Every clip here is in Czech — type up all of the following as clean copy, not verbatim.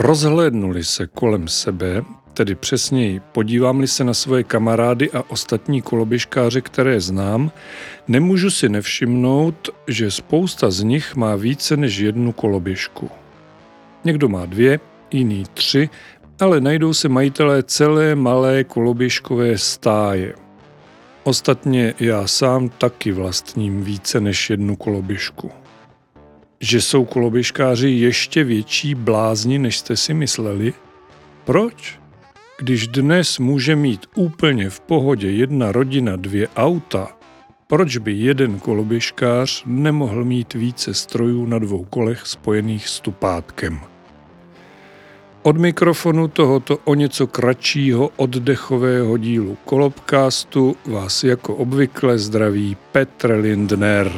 Rozhlédnu-li se kolem sebe, tedy přesněji podívám-li se na svoje kamarády a ostatní koloběžkáře, které znám, nemůžu si nevšimnout, že spousta z nich má více než jednu koloběžku. Někdo má 2, jiný 3, ale najdou se majitelé celé malé koloběžkové stáje. Ostatně já sám taky vlastním více než jednu koloběžku. Že jsou koloběžkáři ještě větší blázni, než jste si mysleli? Proč? Když dnes může mít úplně v pohodě jedna rodina 2 auta, proč by jeden koloběžkář nemohl mít více strojů na 2 kolech spojených s tupátkem? Od mikrofonu tohoto o něco kratšího oddechového dílu Kolobkástu vás jako obvykle zdraví Petr Lindner.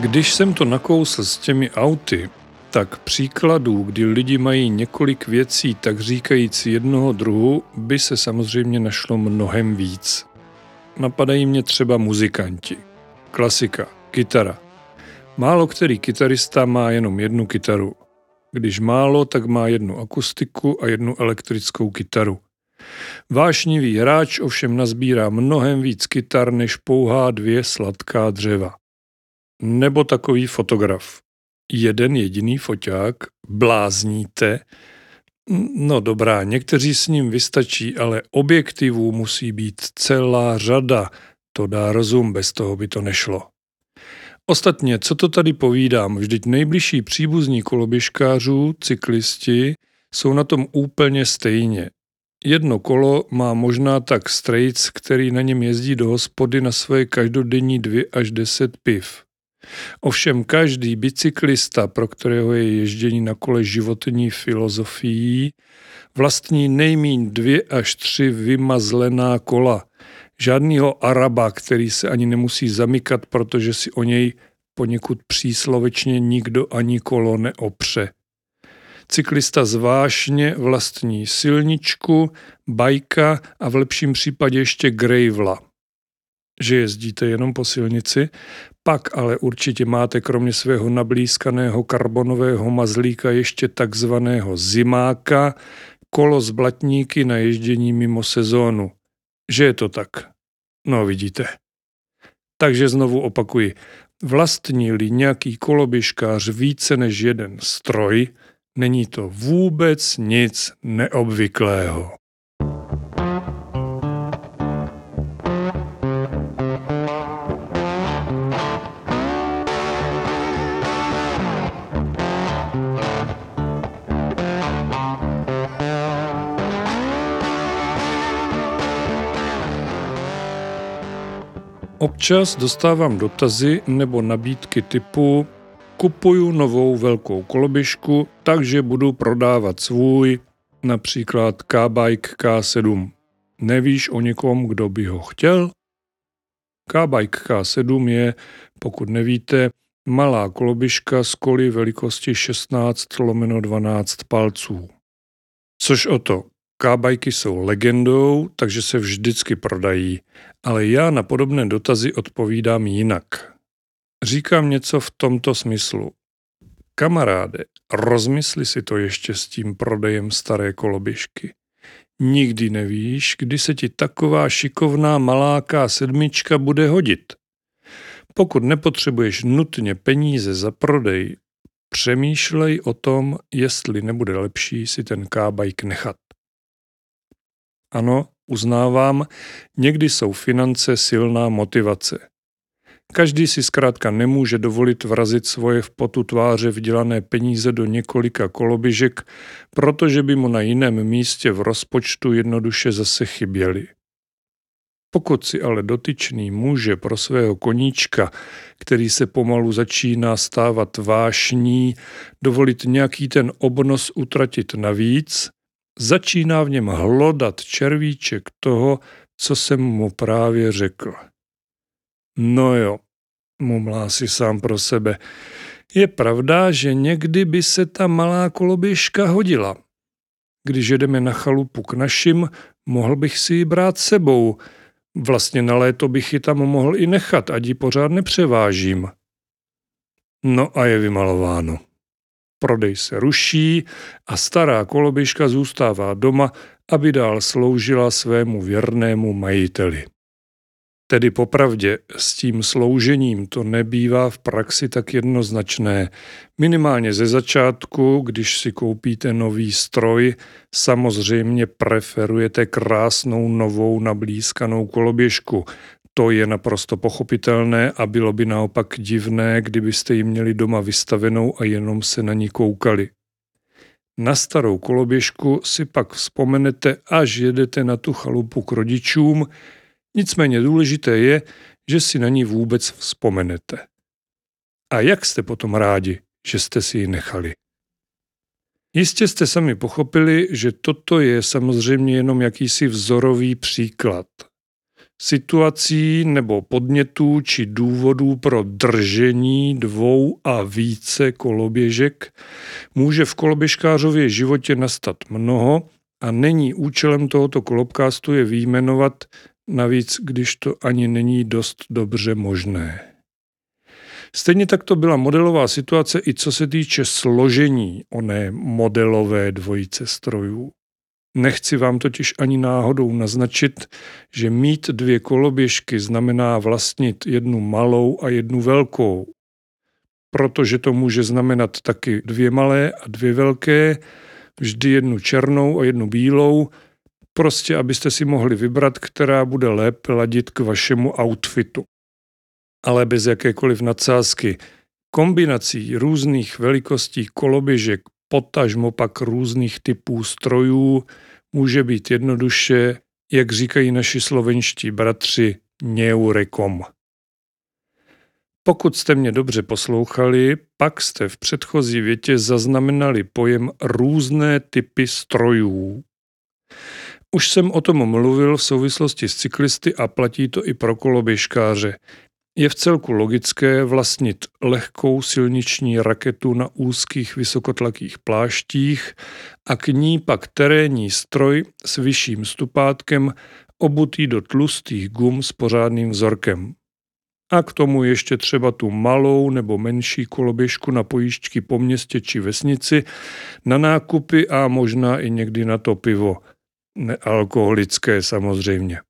Když jsem to nakousl s těmi auty, tak příkladů, kdy lidi mají několik věcí, tak říkajíc jednoho druhu, by se samozřejmě našlo mnohem víc. Napadají mě třeba muzikanti. Klasika, kytara. Málo který kytarista má jenom jednu kytaru. Když málo, tak má jednu akustiku a jednu elektrickou kytaru. Vášnivý hráč ovšem nazbírá mnohem víc kytar, než pouhá 2 sladká dřeva. Nebo takový fotograf. Jeden jediný foťák, blázníte? No dobrá, někteří s ním vystačí, ale objektivů musí být celá řada. To dá rozum, bez toho by to nešlo. Ostatně, co to tady povídám, vždyť nejbližší příbuzní koloběžkářů, cyklisti, jsou na tom úplně stejně. Jedno kolo má možná tak strejc, který na něm jezdí do hospody na svoje každodenní 2 až 10 piv. Ovšem každý bicyklista, pro kterého je ježdění na kole životní filozofií, vlastní nejmíň 2 až 3 vymazlená kola. Žádnýho Araba, který se ani nemusí zamykat, protože si o něj poněkud příslovečně nikdo ani kolo neopře. Cyklista zvážně vlastní silničku, bajka a v lepším případě ještě gravel'a. Že jezdíte jenom po silnici, pak ale určitě máte kromě svého nablízkaného karbonového mazlíka ještě takzvaného zimáka, kolo z blatníky na ježdění mimo sezónu. Že je to tak? No vidíte. Takže znovu opakuji, vlastní-li nějaký koloběžkář více než jeden stroj, není to vůbec nic neobvyklého. Občas dostávám dotazy nebo nabídky typu kupuju novou velkou koloběžku, takže budu prodávat svůj, například K-Bike K7. Nevíš o někom, kdo by ho chtěl? K-Bike K7 je, pokud nevíte, malá koloběžka s koly velikosti 16/12 palců. Což o to, K-bajky jsou legendou, takže se vždycky prodají, ale já na podobné dotazy odpovídám jinak. Říkám něco v tomto smyslu. Kamaráde, rozmysli si to ještě s tím prodejem staré koloběžky. Nikdy nevíš, kdy se ti taková šikovná malá K7 bude hodit. Pokud nepotřebuješ nutně peníze za prodej, přemýšlej o tom, jestli nebude lepší si ten K-bike nechat. Ano, uznávám, někdy jsou finance silná motivace. Každý si zkrátka nemůže dovolit vrazit svoje v potu tváře vydělané peníze do několika koloběžek, protože by mu na jiném místě v rozpočtu jednoduše zase chyběly. Pokud si ale dotyčný může pro svého koníčka, který se pomalu začíná stávat vášní, dovolit nějaký ten obnos utratit navíc, začíná v něm hlodat červíček toho, co jsem mu právě řekl. No jo, mumlá si sám pro sebe. Je pravda, že někdy by se ta malá koloběžka hodila. Když jedeme na chalupu k našim, mohl bych si ji brát sebou. Vlastně na léto bych ji tam mohl i nechat, ať ji pořád nepřevážím. No a je vymalováno. Prodej se ruší a stará koloběžka zůstává doma, aby dál sloužila svému věrnému majiteli. Tedy popravdě s tím sloužením to nebývá v praxi tak jednoznačné. Minimálně ze začátku, když si koupíte nový stroj, samozřejmě preferujete krásnou novou nablízkanou koloběžku. To je naprosto pochopitelné a bylo by naopak divné, kdybyste ji měli doma vystavenou a jenom se na ní koukali. Na starou koloběžku si pak vzpomenete, až jedete na tu chalupu k rodičům, nicméně důležité je, že si na ní vůbec vzpomenete. A jak jste potom rádi, že jste si ji nechali? Jistě jste sami pochopili, že toto je samozřejmě jenom jakýsi vzorový příklad. Situací nebo podnětů či důvodů pro držení dvou a více koloběžek může v koloběžkářově životě nastat mnoho a není účelem tohoto kolobcastu je vyjmenovat, navíc když to ani není dost dobře možné. Stejně tak to byla modelová situace i co se týče složení oné modelové dvojice strojů. Nechci vám totiž ani náhodou naznačit, že mít dvě koloběžky znamená vlastnit jednu malou a jednu velkou. Protože to může znamenat taky dvě malé a dvě velké, vždy jednu černou a jednu bílou, prostě abyste si mohli vybrat, která bude lépe ladit k vašemu outfitu. Ale bez jakékoliv nadsázky. Kombinací různých velikostí koloběžek potažmo pak různých typů strojů může být jednoduše, jak říkají naši slovenští bratři, neurekom. Pokud jste mě dobře poslouchali, pak jste v předchozí větě zaznamenali pojem různé typy strojů. Už jsem o tom mluvil v souvislosti s cyklisty a platí to i pro koloběžkáře. Je vcelku logické vlastnit lehkou silniční raketu na úzkých vysokotlakých pláštích a k ní pak terénní stroj s vyšším stupátkem obutý do tlustých gum s pořádným vzorkem. A k tomu ještě třeba tu malou nebo menší koloběžku na pojížďky po městě či vesnici, na nákupy a možná i někdy na to pivo. Nealkoholické samozřejmě.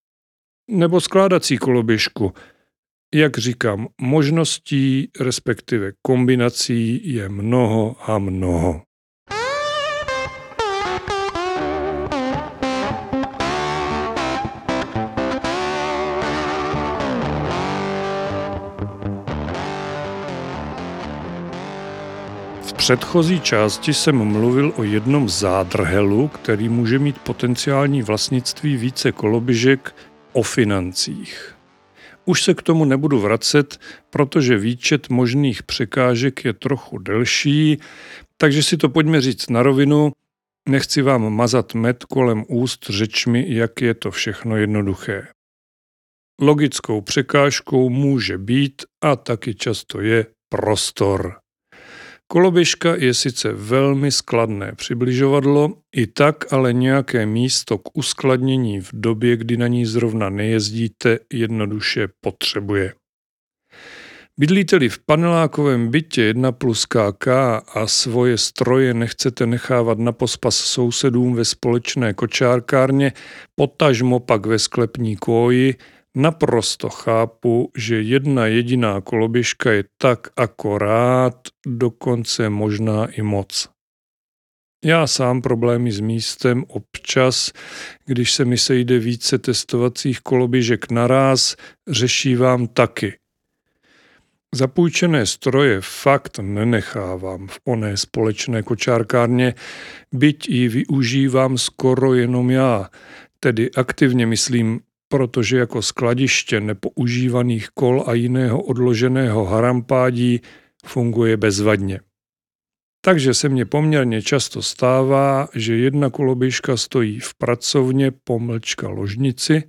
Nebo skládací koloběžku. Jak říkám, možností, respektive kombinací je mnoho a mnoho. V předchozí části jsem mluvil o jednom zádrhelu, který může mít potenciální vlastnictví více koloběžek, o financích. Už se k tomu nebudu vracet, protože výčet možných překážek je trochu delší, takže si to pojďme říct na rovinu, nechci vám mazat med kolem úst řečmi, jak je to všechno jednoduché. Logickou překážkou může být, a taky často je, prostor. Koloběžka je sice velmi skladné přibližovadlo, i tak ale nějaké místo k uskladnění v době, kdy na ní zrovna nejezdíte, jednoduše potřebuje. Bydlíte-li v panelákovém bytě 1+KK a svoje stroje nechcete nechávat na pospas sousedům ve společné kočárkárně, potažmo pak ve sklepní kóji, naprosto chápu, že jedna jediná koloběžka je tak akorát, dokonce možná i moc. Já sám problémy s místem občas, když se mi sejde více testovacích koloběžek naráz, řešívám taky. Zapůjčené stroje fakt nenechávám v oné společné kočárkárně, byť ji využívám skoro jenom já, tedy aktivně myslím, protože jako skladiště nepoužívaných kol a jiného odloženého harampádí funguje bezvadně. Takže se mně poměrně často stává, že jedna koloběžka stojí v pracovně pomlčka ložnici,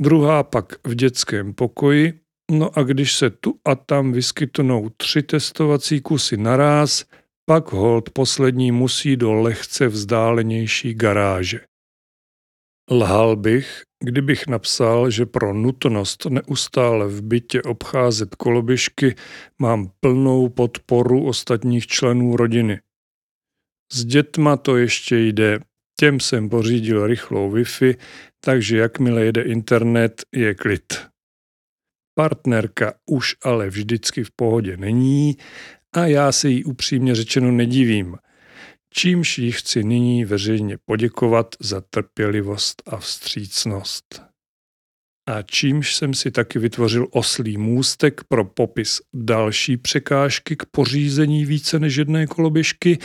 druhá pak v dětském pokoji, no a když se tu a tam vyskytnou 3 testovací kusy naráz, pak holt poslední musí do lehce vzdálenější garáže. Lhal bych, kdybych napsal, že pro nutnost neustále v bytě obcházet koloběžky mám plnou podporu ostatních členů rodiny. S dětma to ještě jde, těm jsem pořídil rychlou Wi-Fi, takže jakmile jede internet, je klid. Partnerka už ale vždycky v pohodě není a já se jí upřímně řečeno nedivím, čímž jí chci nyní veřejně poděkovat za trpělivost a vstřícnost. A čímž jsem si taky vytvořil oslý můstek pro popis další překážky k pořízení více než jedné koloběžky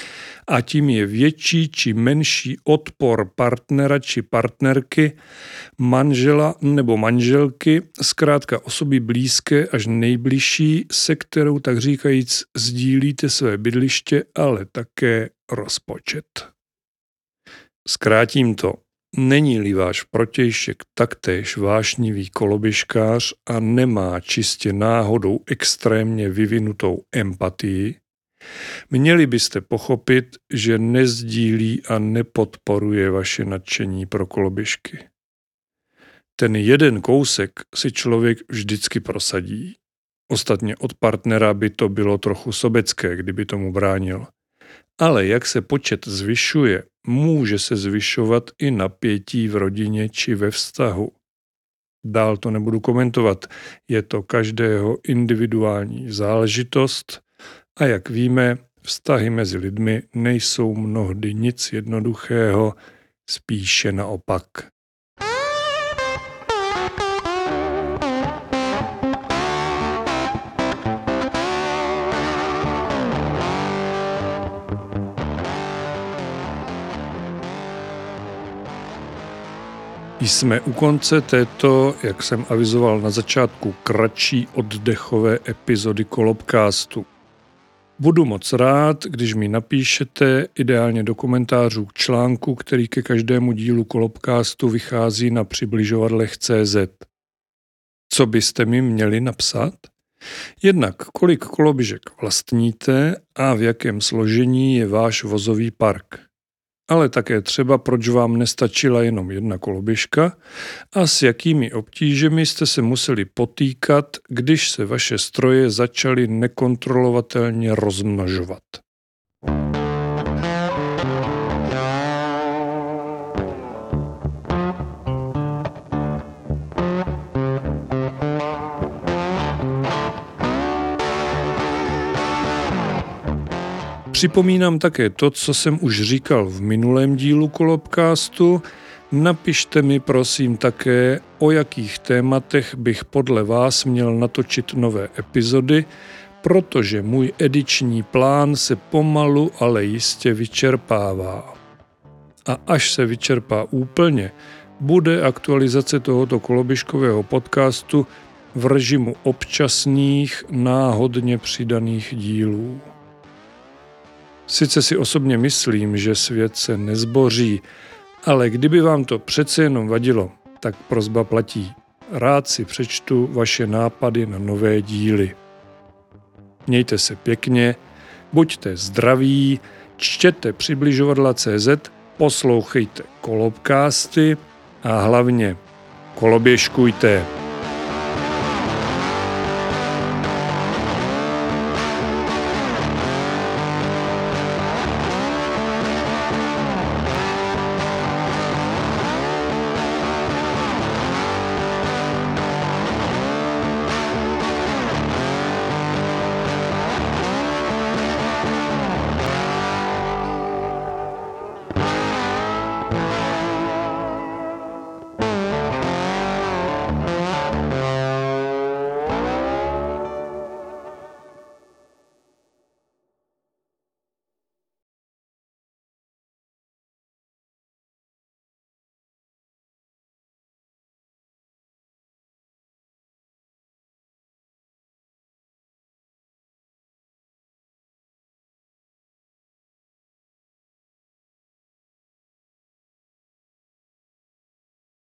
a tím je větší či menší odpor partnera či partnerky, manžela nebo manželky, zkrátka osoby blízké až nejbližší, se kterou tak říkajíc sdílíte své bydliště, ale také rozpočet. Zkrátím to. Není-li váš protějšek taktéž vášnivý koloběžkář a nemá čistě náhodou extrémně vyvinutou empatii, měli byste pochopit, že nezdílí a nepodporuje vaše nadšení pro koloběžky. Ten jeden kousek si člověk vždycky prosadí. Ostatně od partnera by to bylo trochu sobecké, kdyby tomu bránil. Ale jak se počet zvyšuje, může se zvyšovat i napětí v rodině či ve vztahu. Dál to nebudu komentovat, je to každého individuální záležitost a jak víme, vztahy mezi lidmi nejsou mnohdy nic jednoduchého, spíše naopak. Jsme u konce této, jak jsem avizoval na začátku, kratší oddechové epizody Kolobkástu. Budu moc rád, když mi napíšete, ideálně do komentářů k článku, který ke každému dílu Kolobkástu vychází na Přibližovadlech.cz. Co byste mi měli napsat? Jednak, kolik koloběžek vlastníte a v jakém složení je váš vozový park. Ale také třeba, proč vám nestačila jenom jedna koloběžka a s jakými obtížemi jste se museli potýkat, když se vaše stroje začaly nekontrolovatelně rozmnožovat. Připomínám také to, co jsem už říkal v minulém dílu Kolobkástu. Napište mi prosím také, o jakých tématech bych podle vás měl natočit nové epizody, protože můj ediční plán se pomalu, ale jistě vyčerpává. A až se vyčerpá úplně, bude aktualizace tohoto koloběžkového podcastu v režimu občasných, náhodně přidaných dílů. Sice si osobně myslím, že svět se nezboří, ale kdyby vám to přece jenom vadilo, tak prosba platí. Rád si přečtu vaše nápady na nové díly. Mějte se pěkně, buďte zdraví, čtěte Přibližovadla.cz, poslouchejte Kolobkásty a hlavně koloběžkujte.